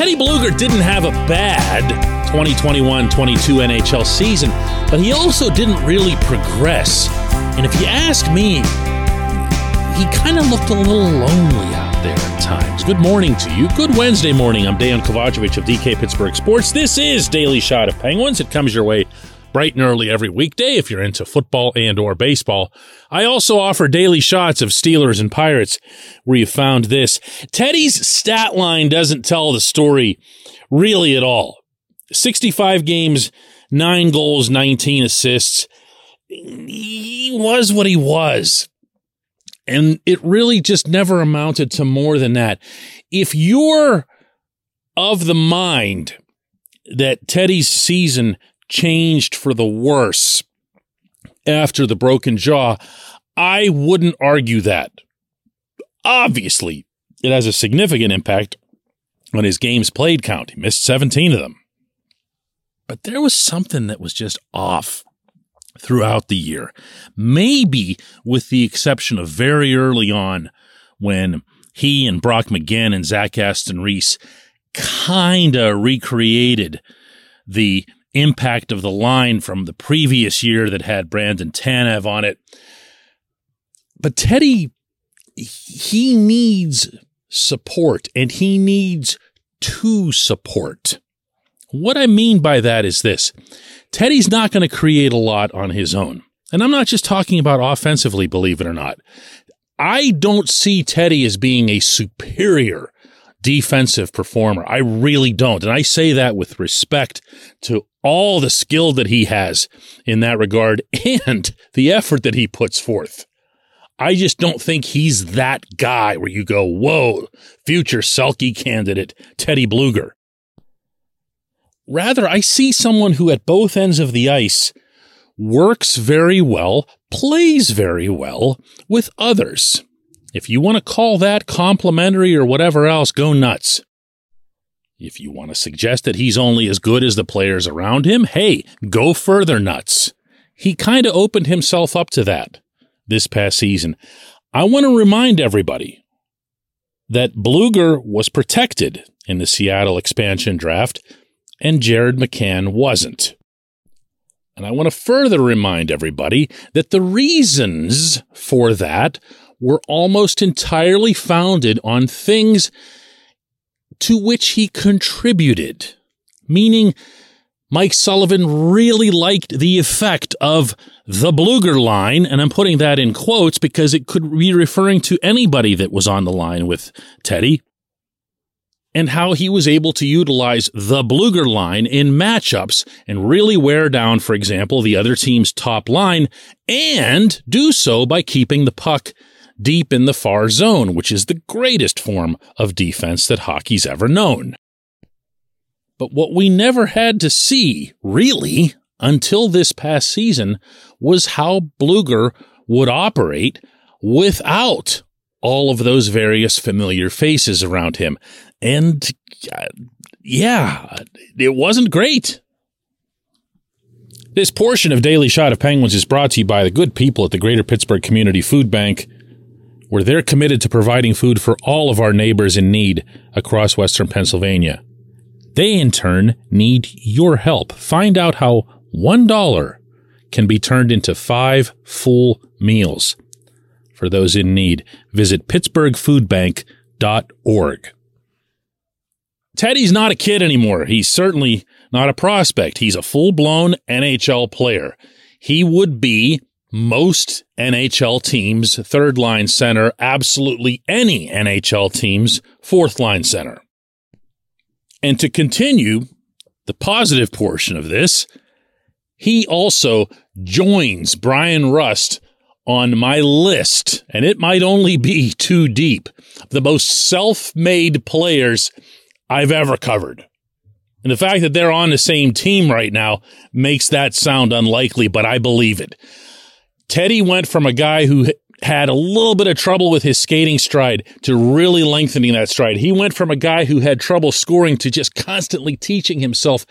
Teddy Blueger didn't have a bad 2021-22 NHL season, but he also didn't really progress. And if you ask me, he kind of looked a little lonely out there at times. Good morning to you. Good Wednesday morning. I'm Dan Kovacevic of DK Pittsburgh Sports. This is Daily Shot of Penguins. It comes your way bright and early every weekday if you're into football and or baseball. I also offer daily shots of Steelers and Pirates where you found this. Teddy's stat line doesn't tell the story really at all. 65 games, 9 goals, 19 assists. He was what he was. And it really just never amounted to more than that. If you're of the mind that Teddy's season changed for the worse after the broken jaw, I wouldn't argue that. Obviously, it has a significant impact on his games played count. He missed 17 of them. But there was something that was just off throughout the year, maybe with the exception of very early on when he and Brock McGinn and Zach Aston Reese kind of recreated the impact of the line from the previous year that had Brandon Tanev on it. But Teddy, he needs support, and he needs to support. What I mean by that is this. Teddy's not going to create a lot on his own. And I'm not just talking about offensively, believe it or not. I don't see Teddy as being a superior defensive performer. I really don't. And I say that with respect to all the skill that he has in that regard and the effort that he puts forth. I just don't think he's that guy where you go, whoa, future Selke candidate Teddy Blueger. Rather, I see someone who at both ends of the ice works very well, plays very well with others. If you want to call that complimentary or whatever else, go nuts. If you want to suggest that he's only as good as the players around him, hey, go further nuts. He kind of opened himself up to that this past season. I want to remind everybody that Blueger was protected in the Seattle expansion draft, and Jared McCann wasn't. And I want to further remind everybody that the reasons for that were almost entirely founded on things to which he contributed. Meaning, Mike Sullivan really liked the effect of the Blueger line, and I'm putting that in quotes because it could be referring to anybody that was on the line with Teddy, and how he was able to utilize the Blueger line in matchups and really wear down, for example, the other team's top line, and do so by keeping the puck deep in the far zone, which is the greatest form of defense that hockey's ever known. But what we never had to see, really, until this past season, was how Blueger would operate without all of those various familiar faces around him. And yeah, it wasn't great. This portion of Daily Shot of Penguins is brought to you by the good people at the Greater Pittsburgh Community Food Bank, where they're committed to providing food for all of our neighbors in need across Western Pennsylvania. They, in turn, need your help. Find out how $1 can be turned into 5 full meals for those in need. Visit pittsburghfoodbank.org. Teddy's not a kid anymore. He's certainly not a prospect. He's a full-blown NHL player. He would be most NHL teams' third-line center, absolutely any NHL team's fourth-line center. And to continue the positive portion of this, he also joins Brian Rust on my list, and it might only be too deep, the most self-made players I've ever covered. And the fact that they're on the same team right now makes that sound unlikely, but I believe it. Teddy went from a guy who had a little bit of trouble with his skating stride to really lengthening that stride. He went from a guy who had trouble scoring to just constantly teaching himself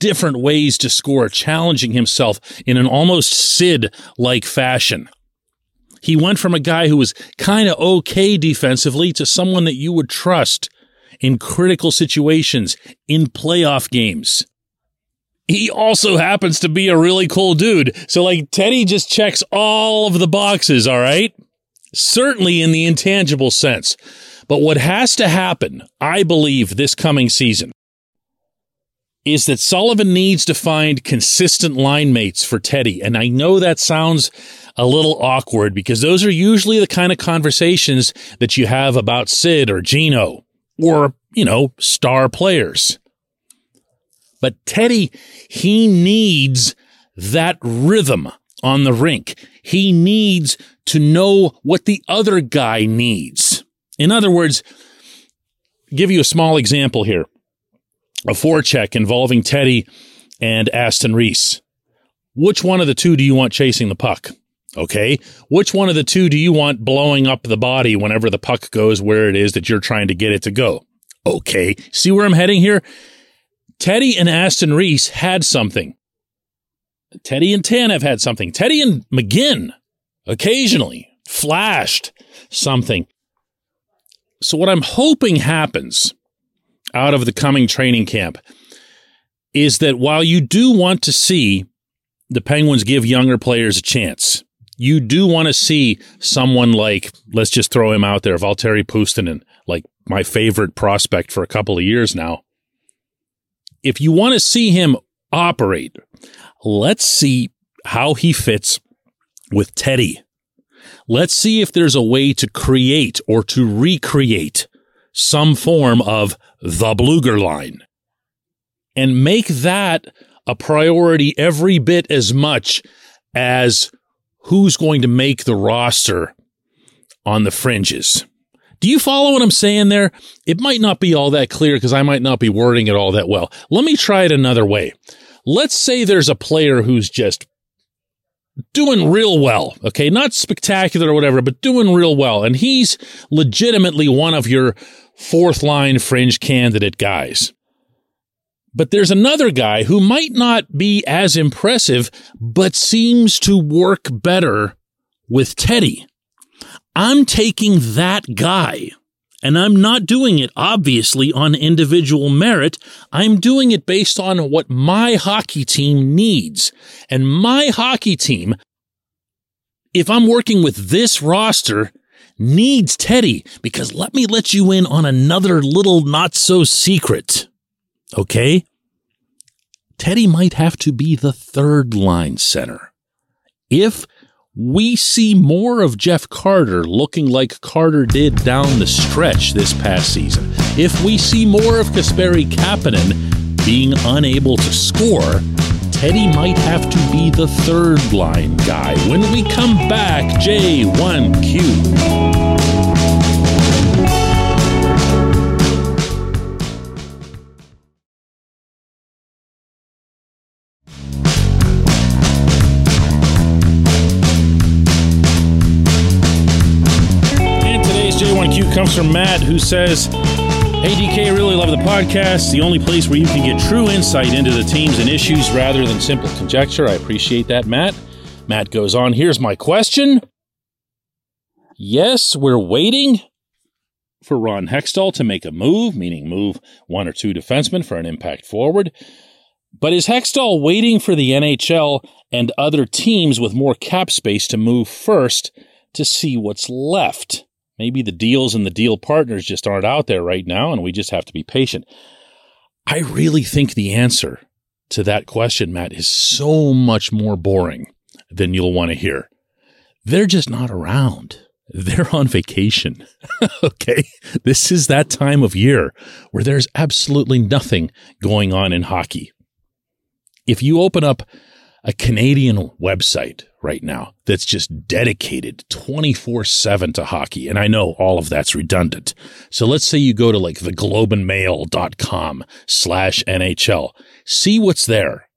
different ways to score, challenging himself in an almost Sid-like fashion. He went from a guy who was kind of okay defensively to someone that you would trust in critical situations, in playoff games. He also happens to be a really cool dude. So, like, Teddy just checks all of the boxes, all right? Certainly in the intangible sense. But what has to happen, I believe, this coming season, is that Sullivan needs to find consistent line mates for Teddy. And I know that sounds a little awkward because those are usually the kind of conversations that you have about Sid or Gino or, you know, star players. But Teddy, he needs that rhythm on the rink. He needs to know what the other guy needs. In other words, I'll give you a small example here. A forecheck involving Teddy and Aston Reese. Which one of the two do you want chasing the puck? Okay. Which one of the two do you want blowing up the body whenever the puck goes where it is that you're trying to get it to go? Okay. See where I'm heading here? Teddy and Aston Reese had something. Teddy and Tanev had something. Teddy and McGinn occasionally flashed something. So what I'm hoping happens out of the coming training camp is that while you do want to see the Penguins give younger players a chance, you do want to see someone like, let's just throw him out there, Valtteri Puustinen, like my favorite prospect for a couple of years now. If you want to see him operate, let's see how he fits with Teddy. Let's see if there's a way to create or to recreate some form of the Blueger line and make that a priority every bit as much as who's going to make the roster on the fringes. Do you follow what I'm saying there? It might not be all that clear because I might not be wording it all that well. Let me try it another way. Let's say there's a player who's just doing real well, okay? Not spectacular or whatever, but doing real well. And he's legitimately one of your fourth line fringe candidate guys. But there's another guy who might not be as impressive, but seems to work better with Teddy. I'm taking that guy, and I'm not doing it, obviously, on individual merit. I'm doing it based on what my hockey team needs. And my hockey team, if I'm working with this roster, needs Teddy, because let me let you in on another little not-so-secret, okay? Teddy might have to be the third-line center. If we see more of Jeff Carter looking like Carter did down the stretch this past season, if we see more of Kasperi Kapanen being unable to score, Teddy might have to be the third line guy. When we come back, J1Q. Comes from Matt, who says, "Hey DK, really love the podcast. The only place where you can get true insight into the teams and issues rather than simple conjecture." I appreciate that, Matt. Matt goes on, "Here's my question. Yes, we're waiting for Ron Hextall to make a move, meaning move one or two defensemen for an impact forward. But is Hextall waiting for the NHL and other teams with more cap space to move first to see what's left? Maybe the deals and the deal partners just aren't out there right now, and we just have to be patient." I really think the answer to that question, Matt, is so much more boring than you'll want to hear. They're just not around. They're on vacation, okay? This is that time of year where there's absolutely nothing going on in hockey. If you open up a Canadian website right now that's just dedicated 24/7 to hockey, and I know all of that's redundant. So let's say you go to like theglobeandmail.com/NHL. See what's there.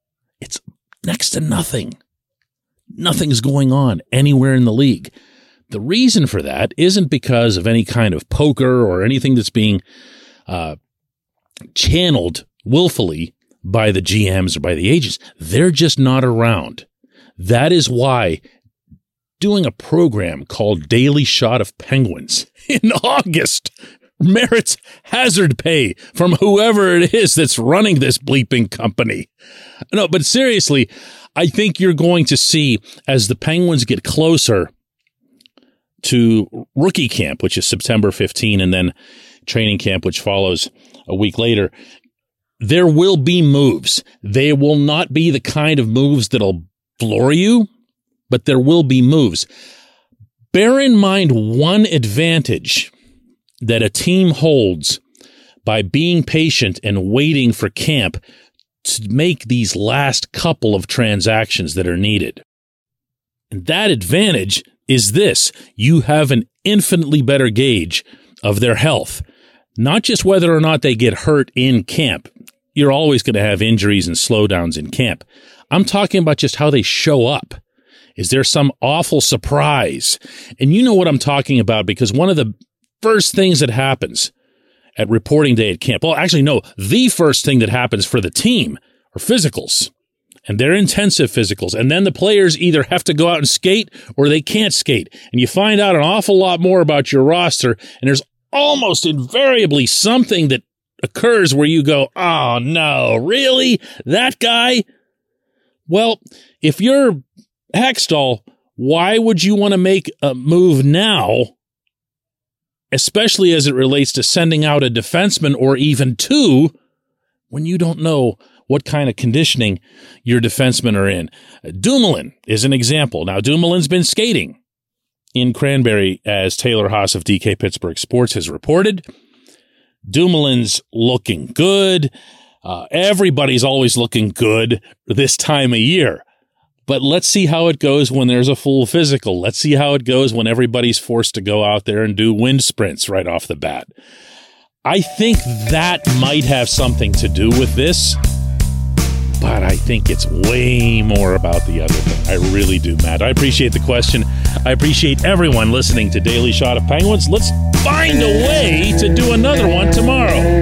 It's next to nothing. Nothing's going on anywhere in the league. The reason for that isn't because of any kind of poker or anything that's being channeled willfully by the GMs or by the agents. They're just not around. That is why doing a program called Daily Shot of Penguins in August merits hazard pay from whoever it is that's running this bleeping company. No, but seriously, I think you're going to see, as the Penguins get closer to rookie camp, which is September 15, and then training camp, which follows a week later, there will be moves. They will not be the kind of moves that'll floor you, but there will be moves. Bear in mind one advantage that a team holds by being patient and waiting for camp to make these last couple of transactions that are needed. And that advantage is this: you have an infinitely better gauge of their health, not just whether or not they get hurt in camp. You're always going to have injuries and slowdowns in camp. I'm talking about just how they show up. Is there some awful surprise? And you know what I'm talking about, because one of the first things that happens at reporting day at camp, well, actually, no, the first thing that happens for the team are physicals, and they're intensive physicals. And then the players either have to go out and skate or they can't skate. And you find out an awful lot more about your roster, and there's almost invariably something that occurs where you go, oh, no, really? That guy? Well, if you're Hextall, why would you want to make a move now, especially as it relates to sending out a defenseman or even two, when you don't know what kind of conditioning your defensemen are in? Dumoulin is an example. Now, Dumoulin's been skating in Cranberry, as Taylor Haas of DK Pittsburgh Sports has reported. Dumoulin's looking good. Everybody's always looking good this time of year. But let's see how it goes when there's a full physical. Let's see how it goes when everybody's forced to go out there and do wind sprints right off the bat. I think that might have something to do with this, but I think it's way more about the other thing. I really do, Matt. I appreciate the question. I appreciate everyone listening to Daily Shot of Penguins. Let's find a way to do another one tomorrow.